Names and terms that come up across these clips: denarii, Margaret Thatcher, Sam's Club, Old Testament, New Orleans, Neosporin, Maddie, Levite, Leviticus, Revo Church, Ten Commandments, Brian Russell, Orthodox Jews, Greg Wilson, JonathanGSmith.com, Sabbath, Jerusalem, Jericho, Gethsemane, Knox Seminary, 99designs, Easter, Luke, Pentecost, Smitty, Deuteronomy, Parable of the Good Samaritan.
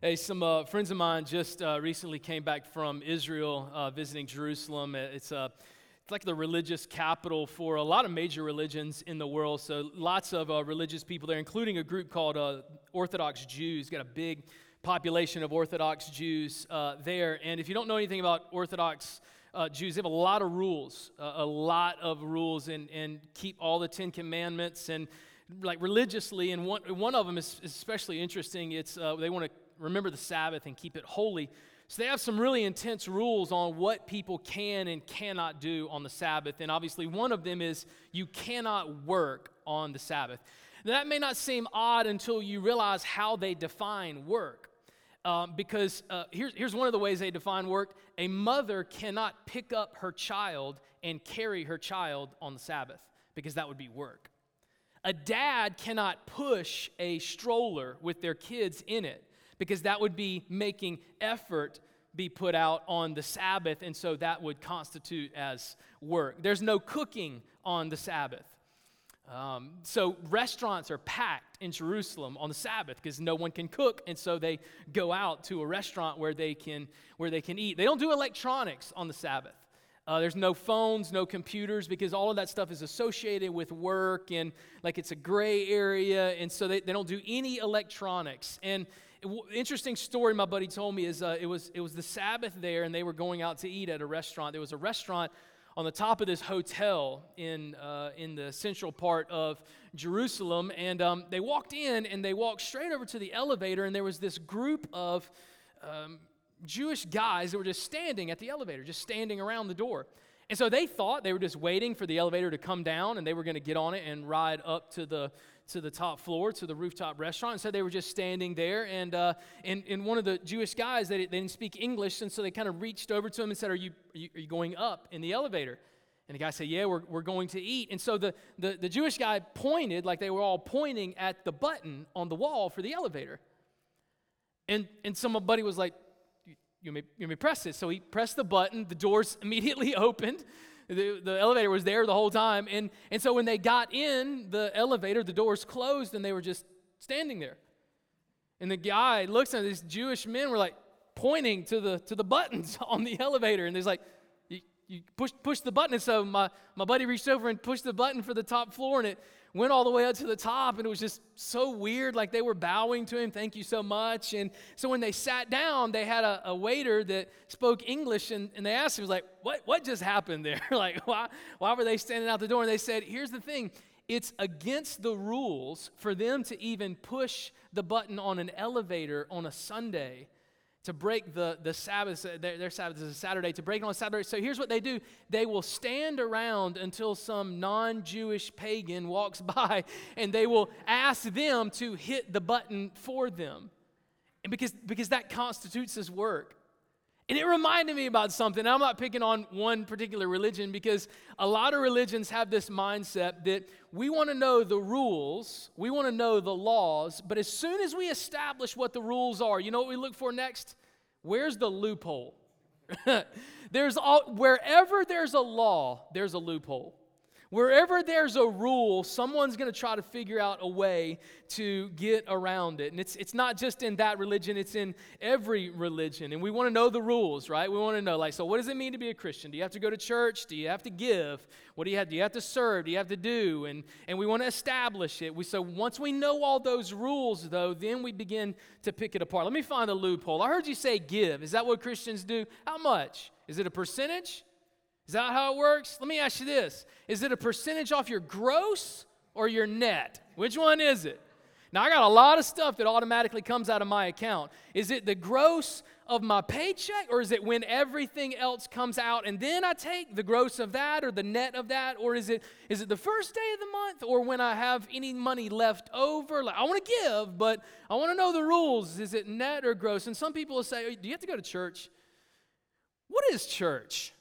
Hey, some friends of mine just recently came back from Israel, visiting Jerusalem. It's like the religious capital for a lot of major religions in the world, so lots of religious people there, including a group called Orthodox Jews. Got a big population of Orthodox Jews there, and if you don't know anything about Orthodox Jews, they have a lot of rules, and keep all the Ten Commandments, and like religiously, and one of them is especially interesting. It's they want to remember the Sabbath and keep it holy. So they have some really intense rules on what people can and cannot do on the Sabbath. And obviously one of them is you cannot work on the Sabbath. Now that may not seem odd until you realize how they define work. Because here's one of the ways they define work. A mother cannot pick up her child and carry her child on the Sabbath because that would be work. A dad cannot push a stroller with their kids in it, because that would be making effort be put out on the Sabbath, and so that would constitute as work. There's no cooking on the Sabbath. So restaurants are packed in Jerusalem on the Sabbath because no one can cook, and so they go out to a restaurant where they can eat. They don't do electronics on the Sabbath. There's no phones, no computers, because all of that stuff is associated with work, and like it's a gray area, and so they don't do any electronics. And interesting story my buddy told me is it was the Sabbath there, and they were going out to eat at a restaurant. There was a restaurant on the top of this hotel in the central part of Jerusalem, and they walked in, and they walked straight over to the elevator, and there was this group of Jewish guys that were just standing at the elevator, just standing around the door. And so they thought they were just waiting for the elevator to come down, and they were going to get on it and ride up to the top floor, to the rooftop restaurant. And so they were just standing there, and one of the Jewish guys, they didn't speak English, and so they kind of reached over to him and said, are you going up in the elevator? And the guy said, yeah, we're going to eat. And so the Jewish guy pointed, like they were all pointing at the button on the wall for the elevator. And so my buddy was like, you may press it. So he pressed the button. The doors immediately opened. The elevator was there the whole time. And so when they got in the elevator, the doors closed, and they were just standing there. And the guy looks at these Jewish men were like pointing to the buttons on the elevator. And there's like, you push the button. And so my buddy reached over and pushed the button for the top floor, and it went all the way up to the top, and it was just so weird, like they were bowing to him, thank you so much. And so when they sat down, they had a waiter that spoke English, and they asked him, like, what just happened there? Like, why were they standing out the door? And they said, here's the thing, it's against the rules for them to even push the button on an elevator on a Sunday to break the Sabbath. Their Sabbath is a Saturday, to break it on a Saturday. So here's what they do. They will stand around until some non-Jewish pagan walks by, and they will ask them to hit the button for them, and because that constitutes as work. And it reminded me about something. I'm not picking on one particular religion, because a lot of religions have this mindset that we want to know the rules, we want to know the laws, but as soon as we establish what the rules are, you know what we look for next? Where's the loophole? Wherever there's a law, there's a loophole. Wherever there's a rule, someone's going to try to figure out a way to get around it. And it's not just in that religion, it's in every religion. And we want to know the rules, right? We want to know, like, so what does it mean to be a Christian? Do you have to go to church? Do you have to give? What do you have? Do you have to serve? Do you have to do? And we want to establish it. So once we know all those rules, though, then we begin to pick it apart. Let me find a loophole. I heard you say give. Is that what Christians do? How much? Is it a percentage? Is that how it works? Let me ask you this. Is it a percentage off your gross or your net? Which one is it? Now, I got a lot of stuff that automatically comes out of my account. Is it the gross of my paycheck, or is it when everything else comes out and then I take the gross of that or the net of that? Or is it the first day of the month, or when I have any money left over? Like, I want to give, but I want to know the rules. Is it net or gross? And some people will say, do you have to go to church? What is church?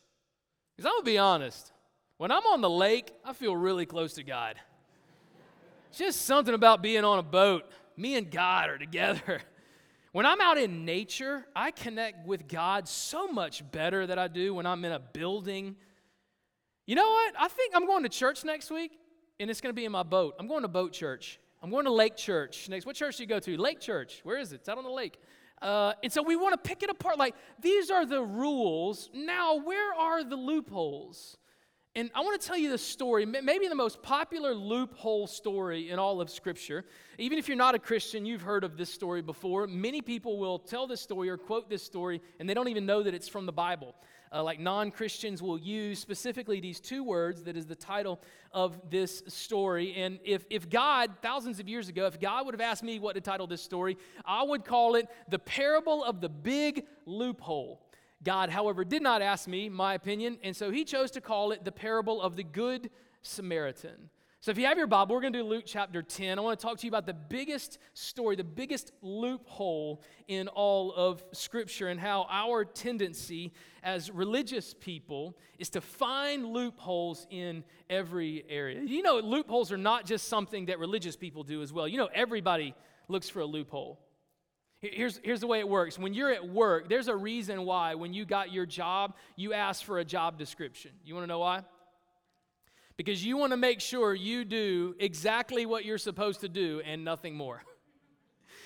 Because I'm going to be honest. When I'm on the lake, I feel really close to God. Just something about being on a boat. Me and God are together. When I'm out in nature, I connect with God so much better than I do when I'm in a building. You know what? I think I'm going to church next week, and it's going to be in my boat. I'm going to boat church. I'm going to lake church next. What church do you go to? Lake church. Where is it? It's out on the lake. And so we want to pick it apart. Like, these are the rules. Now, where are the loopholes? And I want to tell you this story, maybe the most popular loophole story in all of Scripture. Even if you're not a Christian, you've heard of this story before. Many people will tell this story or quote this story, and they don't even know that it's from the Bible. Like non-Christians will use specifically these two words that is the title of this story. And if God, thousands of years ago, if God would have asked me what to title this story, I would call it The Parable of the Big Loophole. God, however, did not ask me my opinion, and so he chose to call it the Parable of the Good Samaritan. So if you have your Bible, we're going to do Luke chapter 10. I want to talk to you about the biggest story, the biggest loophole in all of Scripture, and how our tendency as religious people is to find loopholes in every area. You know, loopholes are not just something that religious people do as well. You know, everybody looks for a loophole. Here's the way it works. When you're at work, there's a reason why when you got your job, you asked for a job description. You want to know why? Because you want to make sure you do exactly what you're supposed to do and nothing more.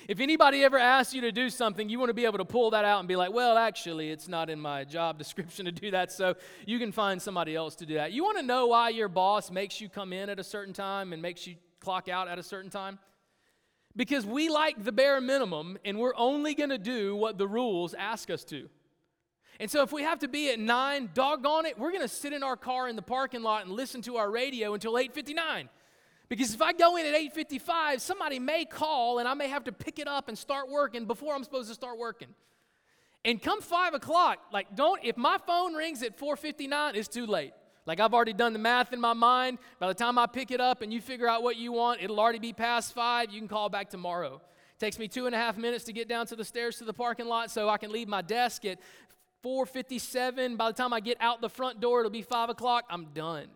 If anybody ever asks you to do something, you want to be able to pull that out and be like, well, actually, it's not in my job description to do that, so you can find somebody else to do that. You want to know why your boss makes you come in at a certain time and makes you clock out at a certain time? Because we like the bare minimum, and we're only going to do what the rules ask us to. And so if we have to be at 9, doggone it, we're going to sit in our car in the parking lot and listen to our radio until 8:59. Because if I go in at 8:55, somebody may call, and I may have to pick it up and start working before I'm supposed to start working. And come 5 o'clock, like if my phone rings at 4:59, it's too late. Like, I've already done the math in my mind. By the time I pick it up and you figure out what you want, it'll already be past 5. You can call back tomorrow. It takes me 2.5 minutes to get down to the stairs to the parking lot, so I can leave my desk at 4:57. By the time I get out the front door, it'll be 5 o'clock. I'm done.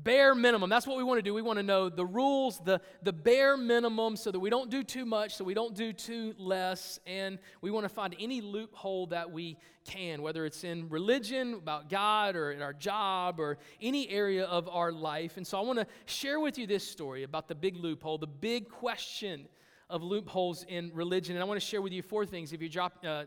Bare minimum. That's what we want to do. We want to know the rules, the bare minimum, so that we don't do too much, so we don't do too less, and we want to find any loophole that we can, whether it's in religion, about God, or in our job, or any area of our life. And so I want to share with you this story about the big loophole, the big question of loopholes in religion. And I want to share with you 4 things, if you're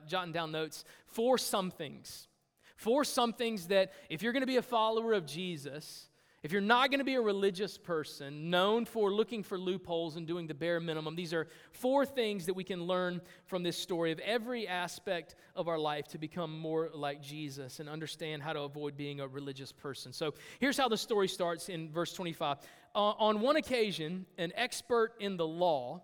jotting down notes, 4 somethings. 4 somethings that if you're going to be a follower of Jesus, if you're not going to be a religious person known for looking for loopholes and doing the bare minimum, these are 4 things that we can learn from this story of every aspect of our life to become more like Jesus and understand how to avoid being a religious person. So here's how the story starts in verse 25. On one occasion, an expert in the law,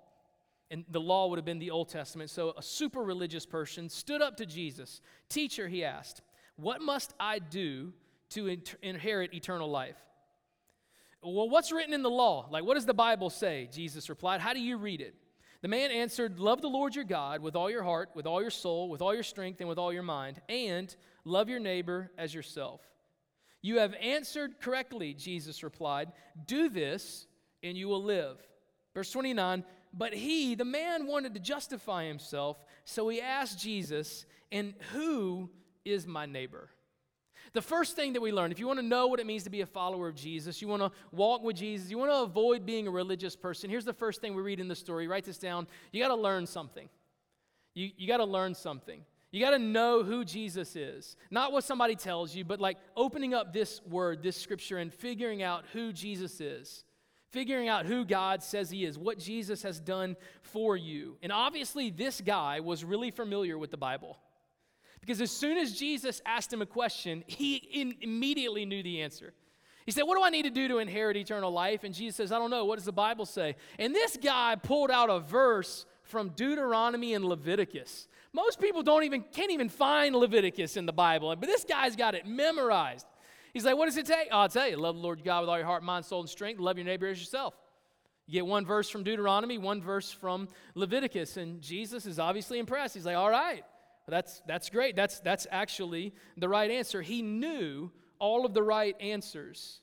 and the law would have been the Old Testament, so a super religious person, stood up to Jesus. "Teacher," he asked, "what must I do to inherit eternal life?" "Well, what's written in the law? Like, what does the Bible say?" Jesus replied. "How do you read it?" The man answered, "Love the Lord your God with all your heart, with all your soul, with all your strength, and with all your mind, and love your neighbor as yourself." "You have answered correctly," Jesus replied. "Do this, and you will live." Verse 29, but he, the man, wanted to justify himself, so he asked Jesus, "And who is my neighbor?" The first thing that we learn, if you want to know what it means to be a follower of Jesus, you want to walk with Jesus, you want to avoid being a religious person, here's the first thing we read in the story. Write this down. You got to learn something. You got to learn something. You got to know who Jesus is. Not what somebody tells you, but like opening up this word, this scripture, and figuring out who Jesus is. Figuring out who God says he is, what Jesus has done for you. And obviously this guy was really familiar with the Bible. Because as soon as Jesus asked him a question, he immediately knew the answer. He said, "What do I need to do to inherit eternal life?" And Jesus says, "I don't know. What does the Bible say?" And this guy pulled out a verse from Deuteronomy and Leviticus. Most people can't even find Leviticus in the Bible, but this guy's got it memorized. He's like, "What does it take?" "Oh, I'll tell you. Love the Lord God with all your heart, mind, soul, and strength. Love your neighbor as yourself." You get one verse from Deuteronomy, one verse from Leviticus, and Jesus is obviously impressed. He's like, "All right. that's great. That's actually the right answer. He knew all of the right answers.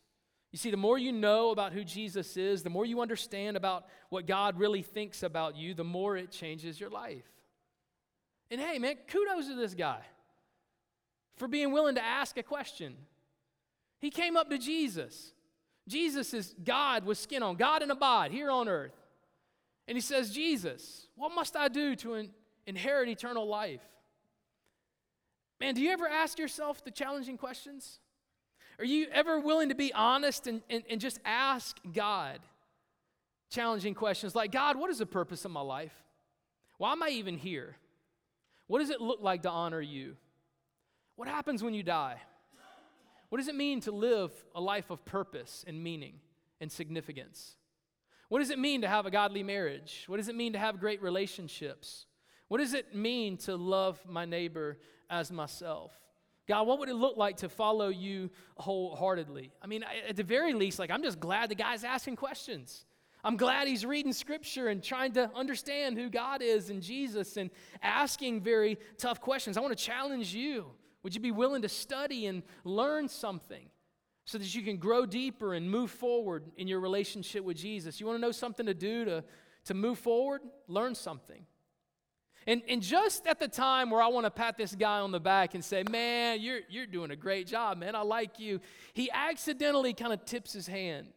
You see, the more you know about who Jesus is, the more you understand about what God really thinks about you, the more it changes your life. And hey, man, kudos to this guy for being willing to ask a question. He came up to Jesus. Jesus is God with skin on, God in a bod here on earth. And he says, Jesus, what must I do to inherit eternal life? Man, do you ever ask yourself the challenging questions? Are you ever willing to be honest and just ask God challenging questions like, God, what is the purpose of my life? Why am I even here? What does it look like to honor you? What happens when you die? What does it mean to live a life of purpose and meaning and significance? What does it mean to have a godly marriage? What does it mean to have great relationships? What does it mean to love my neighbor as myself? God, what would it look like to follow you wholeheartedly? I mean, at the very least, I'm just glad the guy's asking questions. I'm glad he's reading Scripture and trying to understand who God is and Jesus and asking very tough questions. I want to challenge you. Would you be willing to study and learn something so that you can grow deeper and move forward in your relationship with Jesus? You want to know something to do to move forward? Learn something. And just at the time where I want to pat this guy on the back and say, man, you're doing a great job, man. I like you. He accidentally kind of tips his hand,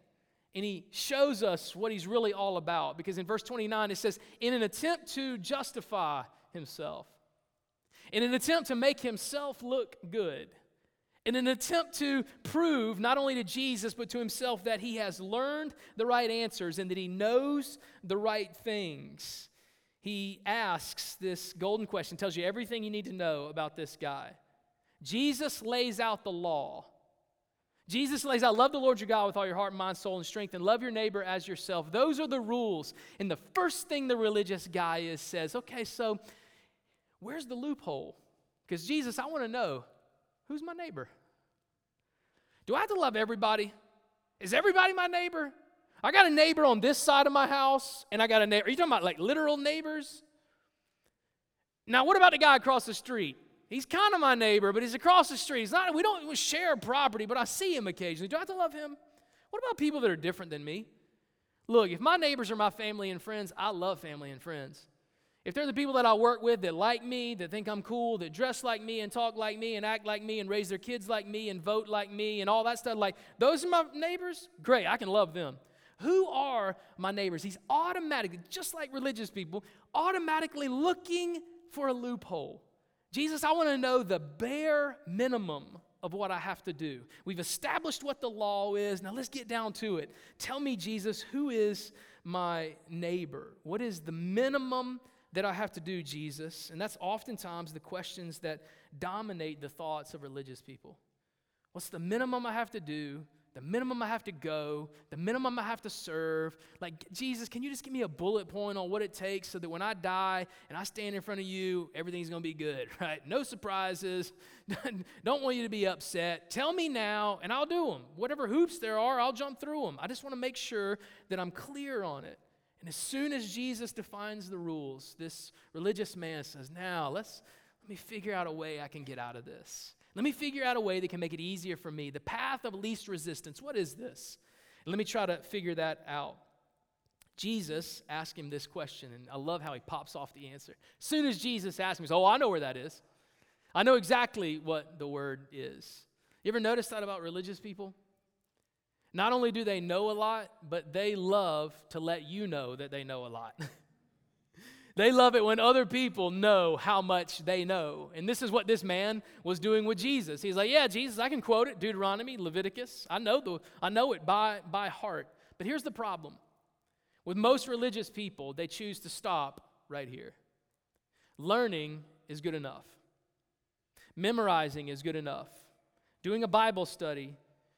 and he shows us what he's really all about. Because in verse 29, it says, in an attempt to justify himself, in an attempt to make himself look good, in an attempt to prove not only to Jesus but to himself that he has learned the right answers and that he knows the right things, he asks this golden question, tells you everything you need to know about this guy. Jesus lays out the law. Jesus lays out, love the Lord your God with all your heart, mind, soul, and strength, and love your neighbor as yourself. Those are the rules. And the first thing the religious guy says, okay, so where's the loophole? Because Jesus, I want to know, who's my neighbor? Do I have to love everybody? Is everybody my neighbor? I got a neighbor on this side of my house, and I got a neighbor. Are you talking about literal neighbors? Now, what about the guy across the street? He's kind of my neighbor, but he's across the street. He's not. We don't share property, but I see him occasionally. Do I have to love him? What about people that are different than me? Look, if my neighbors are my family and friends, I love family and friends. If they're the people that I work with that like me, that think I'm cool, that dress like me and talk like me and act like me and raise their kids like me and vote like me and all that stuff, those are my neighbors, great, I can love them. Who are my neighbors? He's automatically, just like religious people, automatically looking for a loophole. Jesus, I want to know the bare minimum of what I have to do. We've established what the law is. Now let's get down to it. Tell me, Jesus, who is my neighbor? What is the minimum that I have to do, Jesus? And that's oftentimes the questions that dominate the thoughts of religious people. What's the minimum I have to do? The minimum I have to go, the minimum I have to serve. Jesus, can you just give me a bullet point on what it takes so that when I die and I stand in front of you, everything's going to be good, right? No surprises. Don't want you to be upset. Tell me now, and I'll do them. Whatever hoops there are, I'll jump through them. I just want to make sure that I'm clear on it. And as soon as Jesus defines the rules, this religious man says, now, let me figure out a way I can get out of this. Let me figure out a way that can make it easier for me. The path of least resistance. What is this? And let me try to figure that out. Jesus asked him this question, and I love how he pops off the answer. As soon as Jesus asked him, he said, I know where that is. I know exactly what the word is. You ever notice that about religious people? Not only do they know a lot, but they love to let you know that they know a lot. They love it when other people know how much they know. And this is what this man was doing with Jesus. He's like, yeah, Jesus, I can quote it, Deuteronomy, Leviticus. I know it by heart. But here's the problem. With most religious people, they choose to stop right here. Learning is good enough. Memorizing is good enough. Doing a Bible study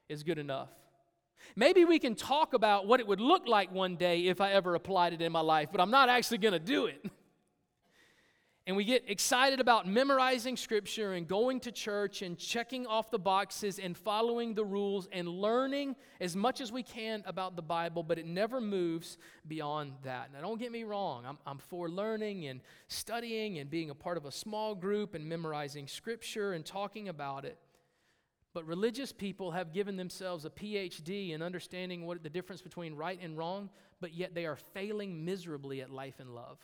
is good enough. Maybe we can talk about what it would look like one day if I ever applied it in my life, but I'm not actually going to do it. And we get excited about memorizing Scripture and going to church and checking off the boxes and following the rules and learning as much as we can about the Bible, but it never moves beyond that. Now, don't get me wrong. I'm for learning and studying and being a part of a small group and memorizing Scripture and talking about it. But religious people have given themselves a PhD in understanding what the difference between right and wrong, but yet they are failing miserably at life and love.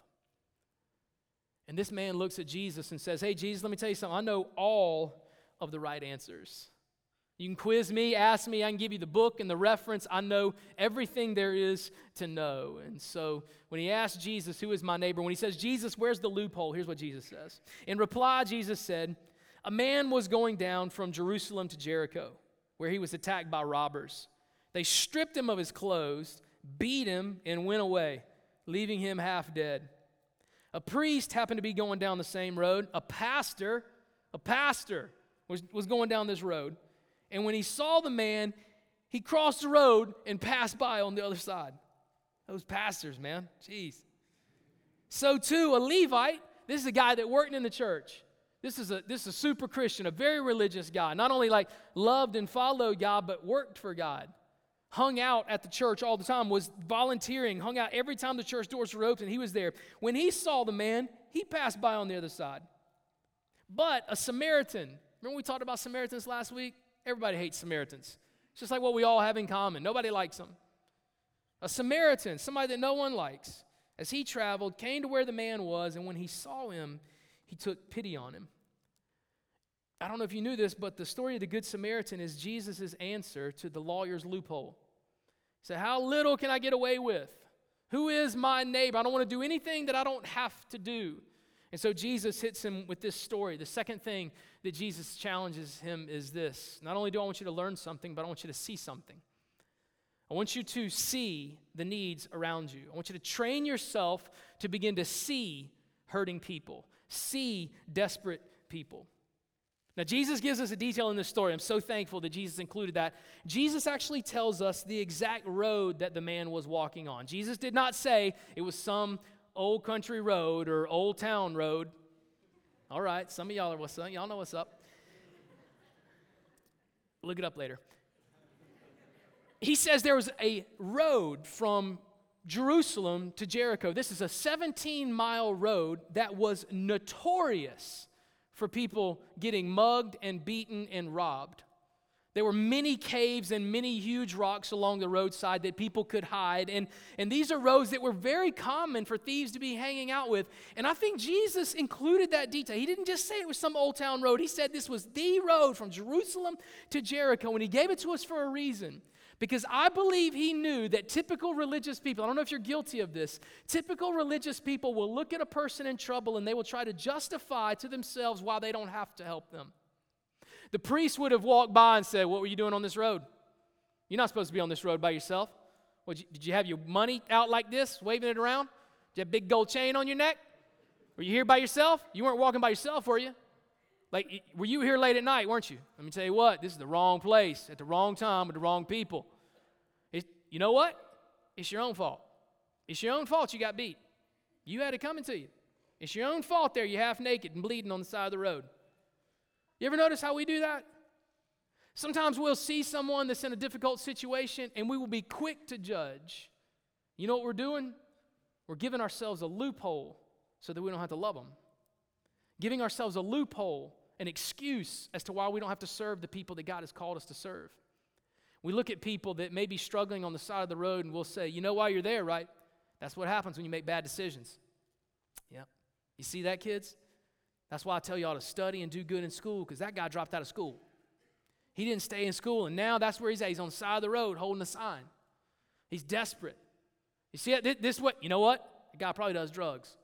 And this man looks at Jesus and says, "Hey, Jesus, let me tell you something. I know all of the right answers. You can quiz me, ask me. I can give you the book and the reference. I know everything there is to know." And so when he asked Jesus, "Who is my neighbor?" When he says, "Jesus, where's the loophole?" Here's what Jesus says. In reply, Jesus said, "A man was going down from Jerusalem to Jericho, where he was attacked by robbers. They stripped him of his clothes, beat him, and went away, leaving him half dead. A priest happened to be going down the same road. A pastor was going down this road. And when he saw the man, he crossed the road and passed by on the other side." Those pastors, man. Jeez. "So too, a Levite," this is a guy that worked in the church. This is a super Christian, a very religious guy. Not only like loved and followed God, but worked for God. Hung out at the church all the time, was volunteering, hung out every time the church doors were open, he was there. When he saw the man, he passed by on the other side. But a Samaritan, remember we talked about Samaritans last week? Everybody hates Samaritans. It's just like what we all have in common. Nobody likes them. A Samaritan, somebody that no one likes, as he traveled, came to where the man was, and when he saw him, he took pity on him. I don't know if you knew this, but the story of the Good Samaritan is Jesus' answer to the lawyer's loophole. So how little can I get away with? Who is my neighbor? I don't want to do anything that I don't have to do. And so Jesus hits him with this story. The second thing that Jesus challenges him is this. Not only do I want you to learn something, but I want you to see something. I want you to see the needs around you. I want you to train yourself to begin to see hurting people, see desperate people. Now, Jesus gives us a detail in this story. I'm so thankful that Jesus included that. Jesus actually tells us the exact road that the man was walking on. Jesus did not say it was some old country road or old town road. All right, some of y'all are what's up. Y'all know what's up. Look it up later. He says there was a road from Jerusalem to Jericho. This is a 17-mile road that was notorious for people getting mugged and beaten and robbed. There were many caves and many huge rocks along the roadside that people could hide. And these are roads that were very common for thieves to be hanging out with. And I think Jesus included that detail. He didn't just say it was some old town road. He said this was the road from Jerusalem to Jericho. And he gave it to us for a reason. Because I believe he knew that typical religious people, I don't know if you're guilty of this, typical religious people will look at a person in trouble and they will try to justify to themselves why they don't have to help them. The priest would have walked by and said, "What were you doing on this road? You're not supposed to be on this road by yourself. Did you have your money out like this, waving it around? Did you have a big gold chain on your neck? Were you here by yourself? You weren't walking by yourself, were you? Like, were you here late at night, weren't you? Let me tell you what, this is the wrong place at the wrong time with the wrong people. You know what? It's your own fault. It's your own fault you got beat. You had it coming to you. It's your own fault there. You're half naked and bleeding on the side of the road." You ever notice how we do that? Sometimes we'll see someone that's in a difficult situation and we will be quick to judge. You know what we're doing? We're giving ourselves a loophole so that we don't have to love them. Giving ourselves a loophole, an excuse as to why we don't have to serve the people that God has called us to serve. We look at people that may be struggling on the side of the road and we'll say, "You know why you're there, right? That's what happens when you make bad decisions." Yeah. You see that, kids? That's why I tell y'all to study and do good in school, because that guy dropped out of school. He didn't stay in school, and now that's where he's at. He's on the side of the road holding a sign. He's desperate. You see it this way? You know what? The guy probably does drugs.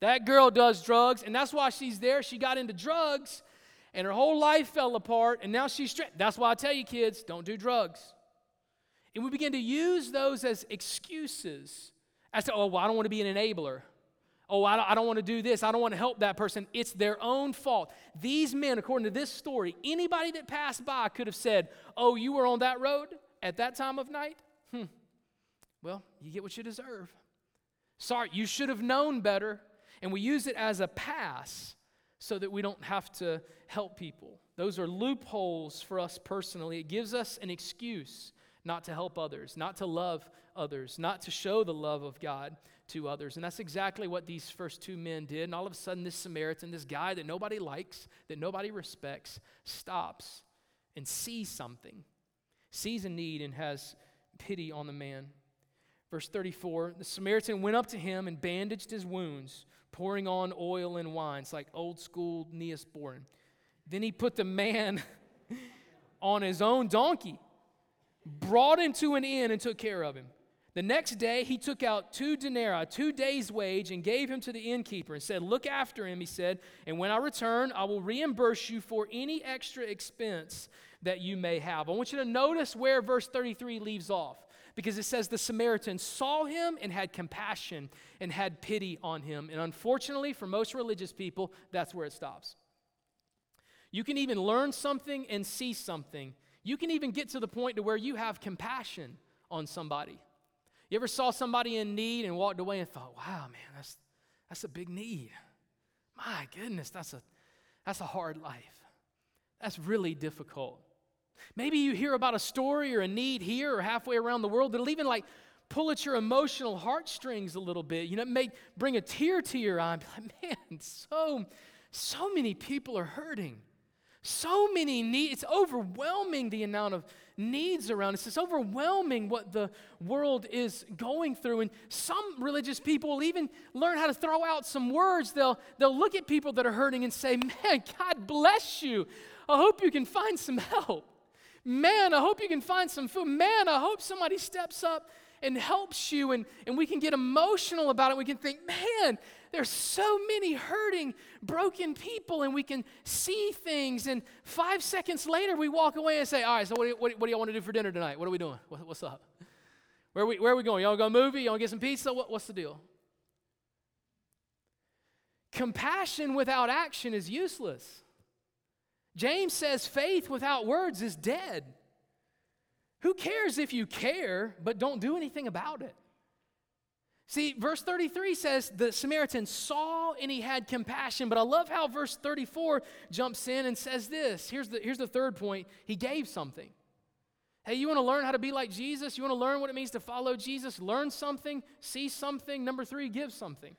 That girl does drugs, and that's why she's there. She got into drugs, and her whole life fell apart, and now she's straight. That's why I tell you, kids, don't do drugs. And we begin to use those as excuses as to, "Oh, well, I don't want to be an enabler. Oh, I don't want to do this. I don't want to help that person." It's their own fault. These men, according to this story, anybody that passed by could have said, "Oh, you were on that road at that time of night? Well, you get what you deserve. Sorry, you should have known better." and we use it as a pass so that we don't have to help people. Those are loopholes for us personally. It gives us an excuse not to help others, not to love others, not to show the love of God to others. And that's exactly what these first two men did. And all of a sudden, this Samaritan, this guy that nobody likes, that nobody respects, stops and sees something, sees a need, and has pity on the man. Verse 34, the Samaritan went up to him and bandaged his wounds, pouring on oil and wine. It's like old school Neosporin. Then he put the man on his own donkey, brought him to an inn, and took care of him. The next day he took out 2 denarii, 2 days' wage, and gave him to the innkeeper and said, "Look after him," he said, "and when I return, I will reimburse you for any extra expense that you may have." I want you to notice where verse 33 leaves off, because it says the Samaritan saw him and had compassion and had pity on him. And unfortunately, for most religious people, that's where it stops. You can even learn something and see something. You can even get to the point to where you have compassion on somebody. You ever saw somebody in need and walked away and thought, "Wow, man, that's a big need. My goodness, that's a hard life. That's really difficult." Maybe you hear about a story or a need here or halfway around the world that'll even like pull at your emotional heartstrings a little bit. You know, it may bring a tear to your eye. And be like, man, so many people are hurting. So many needs. It's overwhelming the amount of needs around us. It's overwhelming what the world is going through. And some religious people will even learn how to throw out some words. They'll look at people that are hurting and say, "Man, God bless you. I hope you can find some help. Man, I hope you can find some food. Man, I hope somebody steps up and helps you." And we can get emotional about it. We can think, man, there's so many hurting, broken people, and we can see things. And 5 seconds later, we walk away and say, "All right, so what do y'all want to do for dinner tonight? What are we doing? What's up? Where are we going? Y'all go to a movie? Y'all get some pizza? What's the deal?" Compassion without action is useless. James says faith without words is dead. Who cares if you care, but don't do anything about it? See, verse 33 says the Samaritan saw and he had compassion, but I love how verse 34 jumps in and says this. Here's the third point. He gave something. Hey, you want to learn how to be like Jesus? You want to learn what it means to follow Jesus? Learn something, see something. Number 3, give something.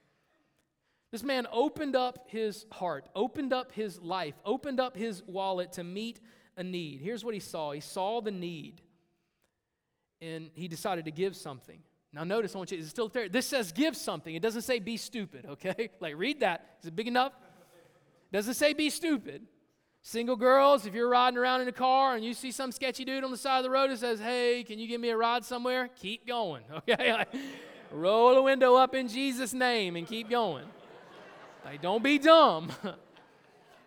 This man opened up his heart, opened up his life, opened up his wallet to meet a need. Here's what he saw. He saw the need, and he decided to give something. Now notice, I want you, is it still there? This says give something. It doesn't say be stupid, okay? Like, read that. Is it big enough? Doesn't say be stupid. Single girls, if you're riding around in a car and you see some sketchy dude on the side of the road that says, "Hey, can you give me a ride somewhere?" Keep going, okay? Like, roll the window up in Jesus' name and keep going. Like, don't be dumb.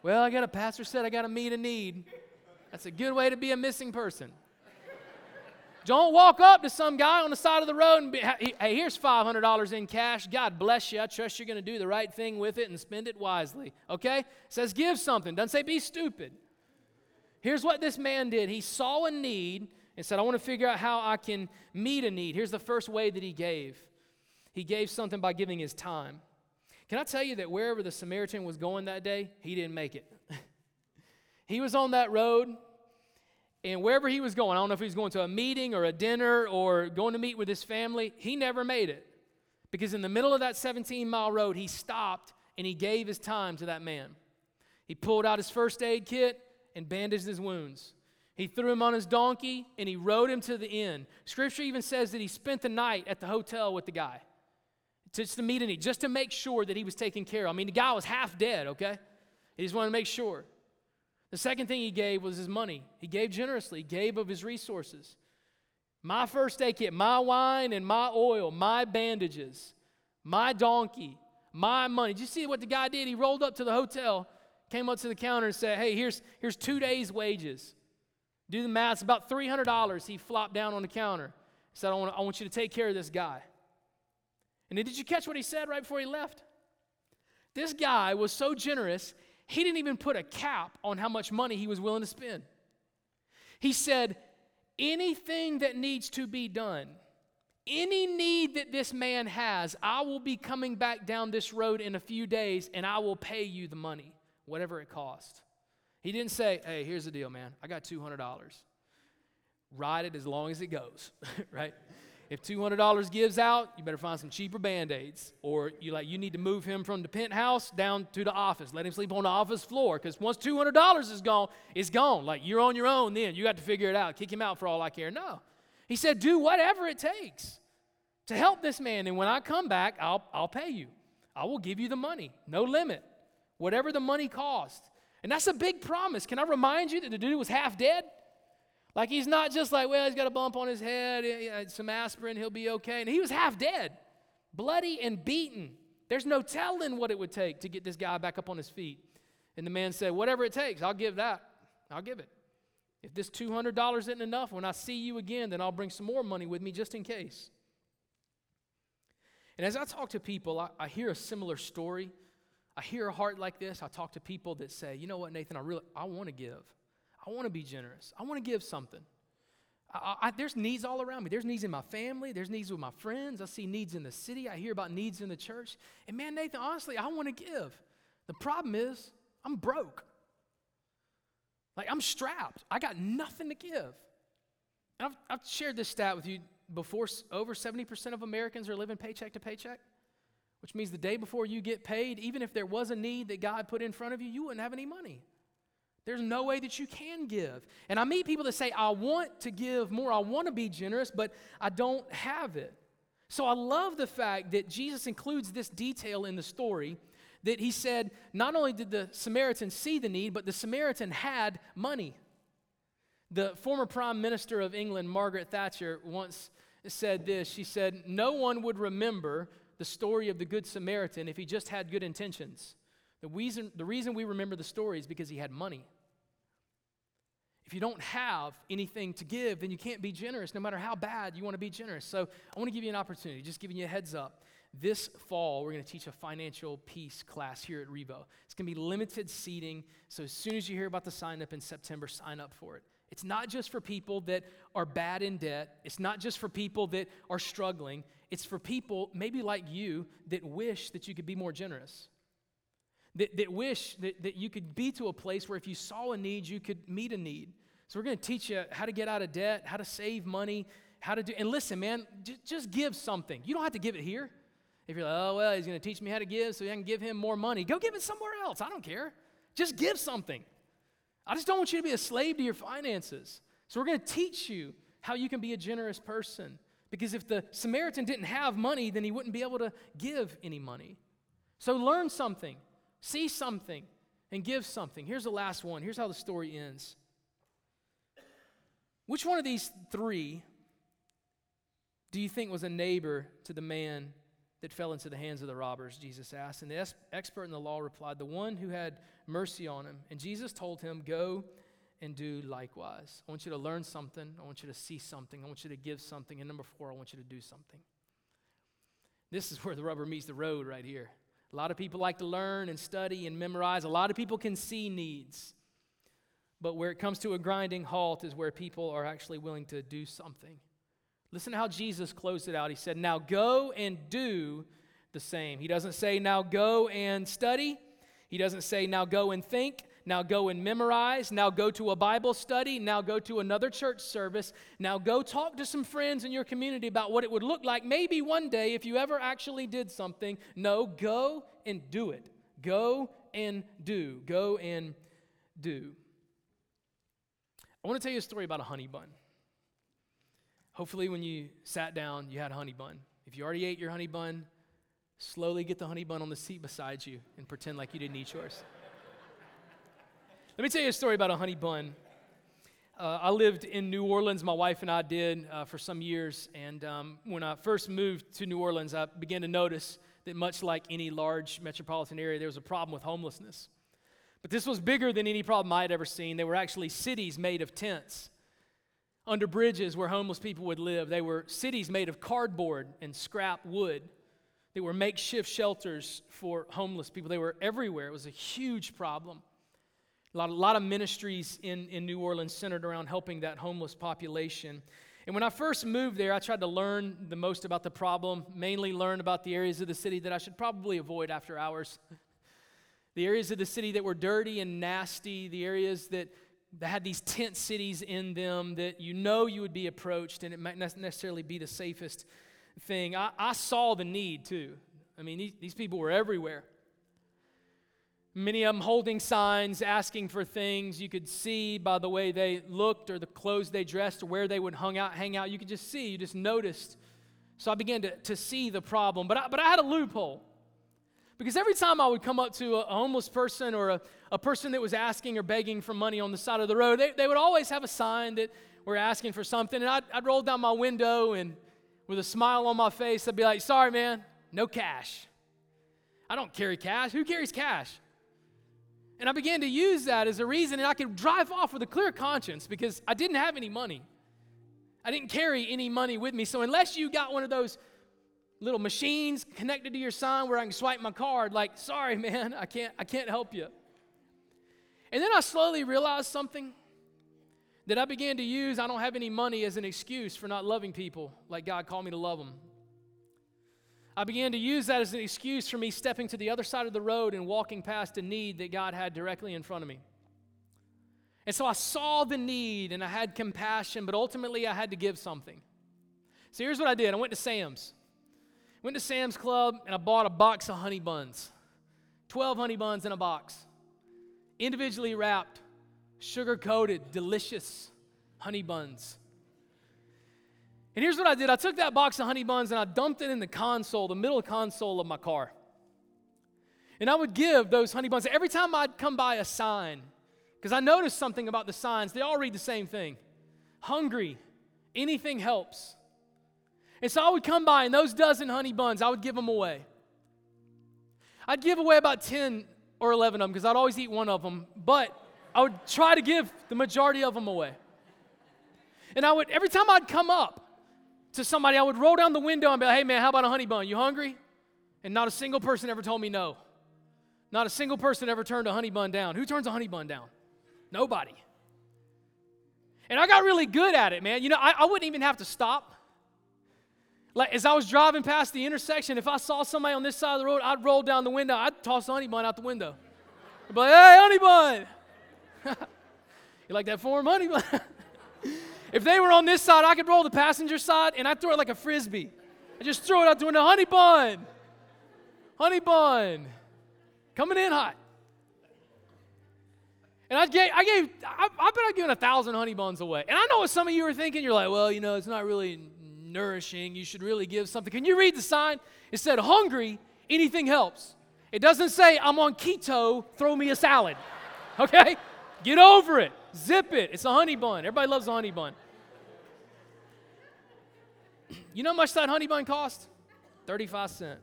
Well, I got a pastor said I got to meet a need. That's a good way to be a missing person. Don't walk up to some guy on the side of the road and be, "Hey, here's $500 in cash. God bless you. I trust you're going to do the right thing with it and spend it wisely." Okay? It says give something. Doesn't say be stupid. Here's what this man did. He saw a need and said, "I want to figure out how I can meet a need." Here's the first way that he gave. He gave something by giving his time. Can I tell you that wherever the Samaritan was going that day, he didn't make it. He was on that road, and wherever he was going, I don't know if he was going to a meeting or a dinner or going to meet with his family, he never made it. Because in the middle of that 17-mile road, he stopped and he gave his time to that man. He pulled out his first aid kit and bandaged his wounds. He threw him on his donkey and he rode him to the inn. Scripture even says that he spent the night at the hotel with the guy. Just to meet a need, just to make sure that he was taken care of. I mean, the guy was half dead, okay? He just wanted to make sure. The second thing he gave was his money. He gave generously. He gave of his resources. My first aid kit, my wine and my oil, my bandages, my donkey, my money. Did you see what the guy did? He rolled up to the hotel, came up to the counter and said, "Hey, here's 2 days' wages." Do the math. It's about $300. He flopped down on the counter. He said, I want you to take care of this guy. And then did you catch what he said right before he left? This guy was so generous, he didn't even put a cap on how much money he was willing to spend. He said, "Anything that needs to be done, any need that this man has, I will be coming back down this road in a few days and I will pay you the money, whatever it costs. He didn't say, hey, here's the deal, man. I got $200. Ride it as long as it goes, right? If $200 gives out, you better find some cheaper Band-Aids, or you need to move him from the penthouse down to the office. Let him sleep on the office floor, because once $200 is gone, it's gone. Like, you're on your own then. You got to figure it out. Kick him out for all I care. No. He said, do whatever it takes to help this man, and when I come back, I'll pay you. I will give you the money, no limit, whatever the money costs. And that's a big promise. Can I remind you that the dude was half dead? Like, he's not just like, well, he's got a bump on his head, some aspirin, he'll be okay. And he was half dead, bloody and beaten. There's no telling what it would take to get this guy back up on his feet. And the man said, whatever it takes, I'll give that. I'll give it. If this $200 isn't enough, when I see you again, then I'll bring some more money with me just in case. And as I talk to people, I hear a similar story. I hear a heart like this. I talk to people that say, you know what, Nathan, I want to give. I want to be generous. I want to give something. There's needs all around me. There's needs in my family. There's needs with my friends. I see needs in the city. I hear about needs in the church. And man, Nathan, honestly, I want to give. The problem is I'm broke. Like, I'm strapped. I got nothing to give. And I've shared this stat with you before. Over 70% of Americans are living paycheck to paycheck, which means the day before you get paid, even if there was a need that God put in front of you, you wouldn't have any money. There's no way that you can give. And I meet people that say, I want to give more. I want to be generous, but I don't have it. So I love the fact that Jesus includes this detail in the story that he said, not only did the Samaritan see the need, but the Samaritan had money. The former Prime Minister of England, Margaret Thatcher, once said this. She said, no one would remember the story of the Good Samaritan if he just had good intentions. The reason we remember the story is because he had money. If you don't have anything to give, then you can't be generous, no matter how bad you want to be generous. So I want to give you an opportunity, just giving you a heads up. This fall, we're going to teach a financial peace class here at Revo. It's going to be limited seating, so as soon as you hear about the sign-up in September, sign up for it. It's not just for people that are bad in debt. It's not just for people that are struggling. It's for people, maybe like you, that wish that you could be more generous. That wish that you could be to a place where if you saw a need, you could meet a need. So we're going to teach you how to get out of debt, how to save money, how to do. And listen, man, just give something. You don't have to give it here. If you're like, oh, well, he's going to teach me how to give so I can give him more money. Go give it somewhere else. I don't care. Just give something. I just don't want you to be a slave to your finances. So we're going to teach you how you can be a generous person. Because if the Samaritan didn't have money, then he wouldn't be able to give any money. So learn something. See something and give something. Here's the last one. Here's how the story ends. Which one of these three do you think was a neighbor to the man that fell into the hands of the robbers, Jesus asked. And the expert in the law replied, the one who had mercy on him. And Jesus told him, go and do likewise. I want you to learn something. I want you to see something. I want you to give something. And number four, I want you to do something. This is where the rubber meets the road right here. A lot of people like to learn and study and memorize. A lot of people can see needs. But where it comes to a grinding halt is where people are actually willing to do something. Listen to how Jesus closed it out. He said, now go and do the same. He doesn't say, now go and study. He doesn't say, now go and think. Now go and memorize. Now go to a Bible study. Now go to another church service. Now go talk to some friends in your community about what it would look like maybe one day if you ever actually did something. No, go and do it. Go and do. Go and do. I want to tell you a story about a honey bun. Hopefully when you sat down, you had a honey bun. If you already ate your honey bun, slowly get the honey bun on the seat beside you and pretend like you didn't eat yours. Let me tell you a story about a honey bun. I lived in New Orleans, my wife and I did, for some years. And when I first moved to New Orleans, I began to notice that much like any large metropolitan area, there was a problem with homelessness. But this was bigger than any problem I had ever seen. There were actually cities made of tents under bridges where homeless people would live. They were cities made of cardboard and scrap wood. They were makeshift shelters for homeless people. They were everywhere. It was a huge problem. A lot of ministries in New Orleans centered around helping that homeless population. And when I first moved there, I tried to learn the most about the problem, mainly learn about the areas of the city that I should probably avoid after hours. The areas of the city that were dirty and nasty, the areas that had these tent cities in them that you would be approached and it might not necessarily be the safest thing. I saw the need too. I mean, these people were everywhere. Many of them holding signs, asking for things. You could see by the way they looked or the clothes they dressed or where they would hang out. You could just see, you just noticed. So I began to see the problem. But I had a loophole. Because every time I would come up to a homeless person or a person that was asking or begging for money on the side of the road, they would always have a sign that we're asking for something. And I'd roll down my window and with a smile on my face, I'd be like, sorry, man, no cash. I don't carry cash. Who carries cash? And I began to use that as a reason, and I could drive off with a clear conscience because I didn't have any money. I didn't carry any money with me. So unless you got one of those little machines connected to your sign where I can swipe my card, like, sorry, man, I can't help you. And then I slowly realized something, that I began to use I don't have any money as an excuse for not loving people like God called me to love them. I began to use that as an excuse for me stepping to the other side of the road and walking past a need that God had directly in front of me. And so I saw the need and I had compassion, but ultimately I had to give something. So here's what I did. I went to Sam's. Went to Sam's Club, and I bought a box of honey buns. 12 honey buns in a box. Individually wrapped, sugar-coated, delicious honey buns. And here's what I did. I took that box of honey buns, and I dumped it in the middle console of my car. And I would give those honey buns. Every time I'd come by a sign, because I noticed something about the signs. They all read the same thing. Hungry. Anything helps. And so I would come by, and those dozen honey buns, I would give them away. I'd give away about 10 or 11 of them because I'd always eat one of them, but I would try to give the majority of them away. And I would, every time I'd come up to somebody, I would roll down the window and be like, hey, man, how about a honey bun? You hungry? And not a single person ever told me no. Not a single person ever turned a honey bun down. Who turns a honey bun down? Nobody. And I got really good at it, man. You know, I wouldn't even have to stop. Like, as I was driving past the intersection, if I saw somebody on this side of the road, I'd roll down the window. I'd toss a honey bun out the window. I'd be like, hey, honey bun. You like that form, honey bun? If they were on this side, I could roll the passenger side, and I'd throw it like a frisbee. I just throw it out the window, honey bun. Honey bun. Coming in hot. And I bet I'd given 1,000 honey buns away. And I know what some of you are thinking. You're like, well, you know, it's not really nourishing, you should really give something. Can you read the sign? It said, hungry, anything helps. It doesn't say, I'm on keto, throw me a salad. Okay? Get over it. Zip it. It's a honey bun. Everybody loves a honey bun. You know how much that honey bun cost? 35 cents.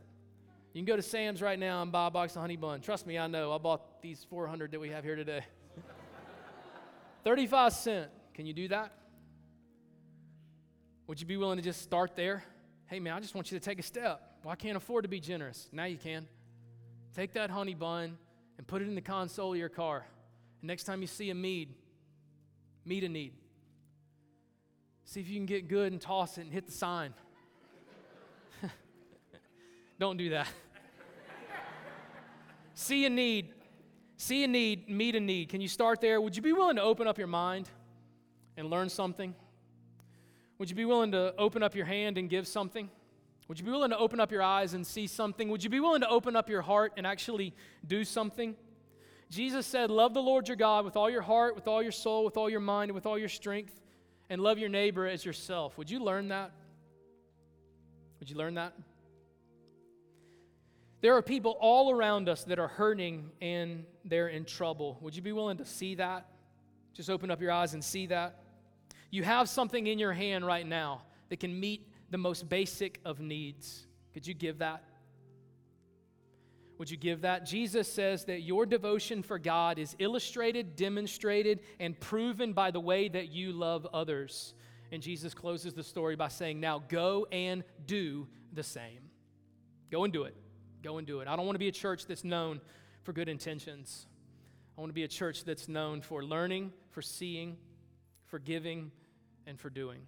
You can go to Sam's right now and buy a box of honey bun. Trust me, I know. I bought these 400 that we have here today. 35 cents. Can you do that? Would you be willing to just start there? Hey, man, I just want you to take a step. Well, I can't afford to be generous. Now you can. Take that honey bun and put it in the console of your car. And next time you see a need, meet a need. See if you can get good and toss it and hit the sign. Don't do that. See a need, meet a need. Can you start there? Would you be willing to open up your mind and learn something? Would you be willing to open up your hand and give something? Would you be willing to open up your eyes and see something? Would you be willing to open up your heart and actually do something? Jesus said, love the Lord your God with all your heart, with all your soul, with all your mind, and with all your strength, and love your neighbor as yourself. Would you learn that? Would you learn that? There are people all around us that are hurting and they're in trouble. Would you be willing to see that? Just open up your eyes and see that. You have something in your hand right now that can meet the most basic of needs. Could you give that? Would you give that? Jesus says that your devotion for God is illustrated, demonstrated, and proven by the way that you love others. And Jesus closes the story by saying, now go and do the same. Go and do it. Go and do it. I don't want to be a church that's known for good intentions. I want to be a church that's known for learning, for seeing, for giving, and for doing.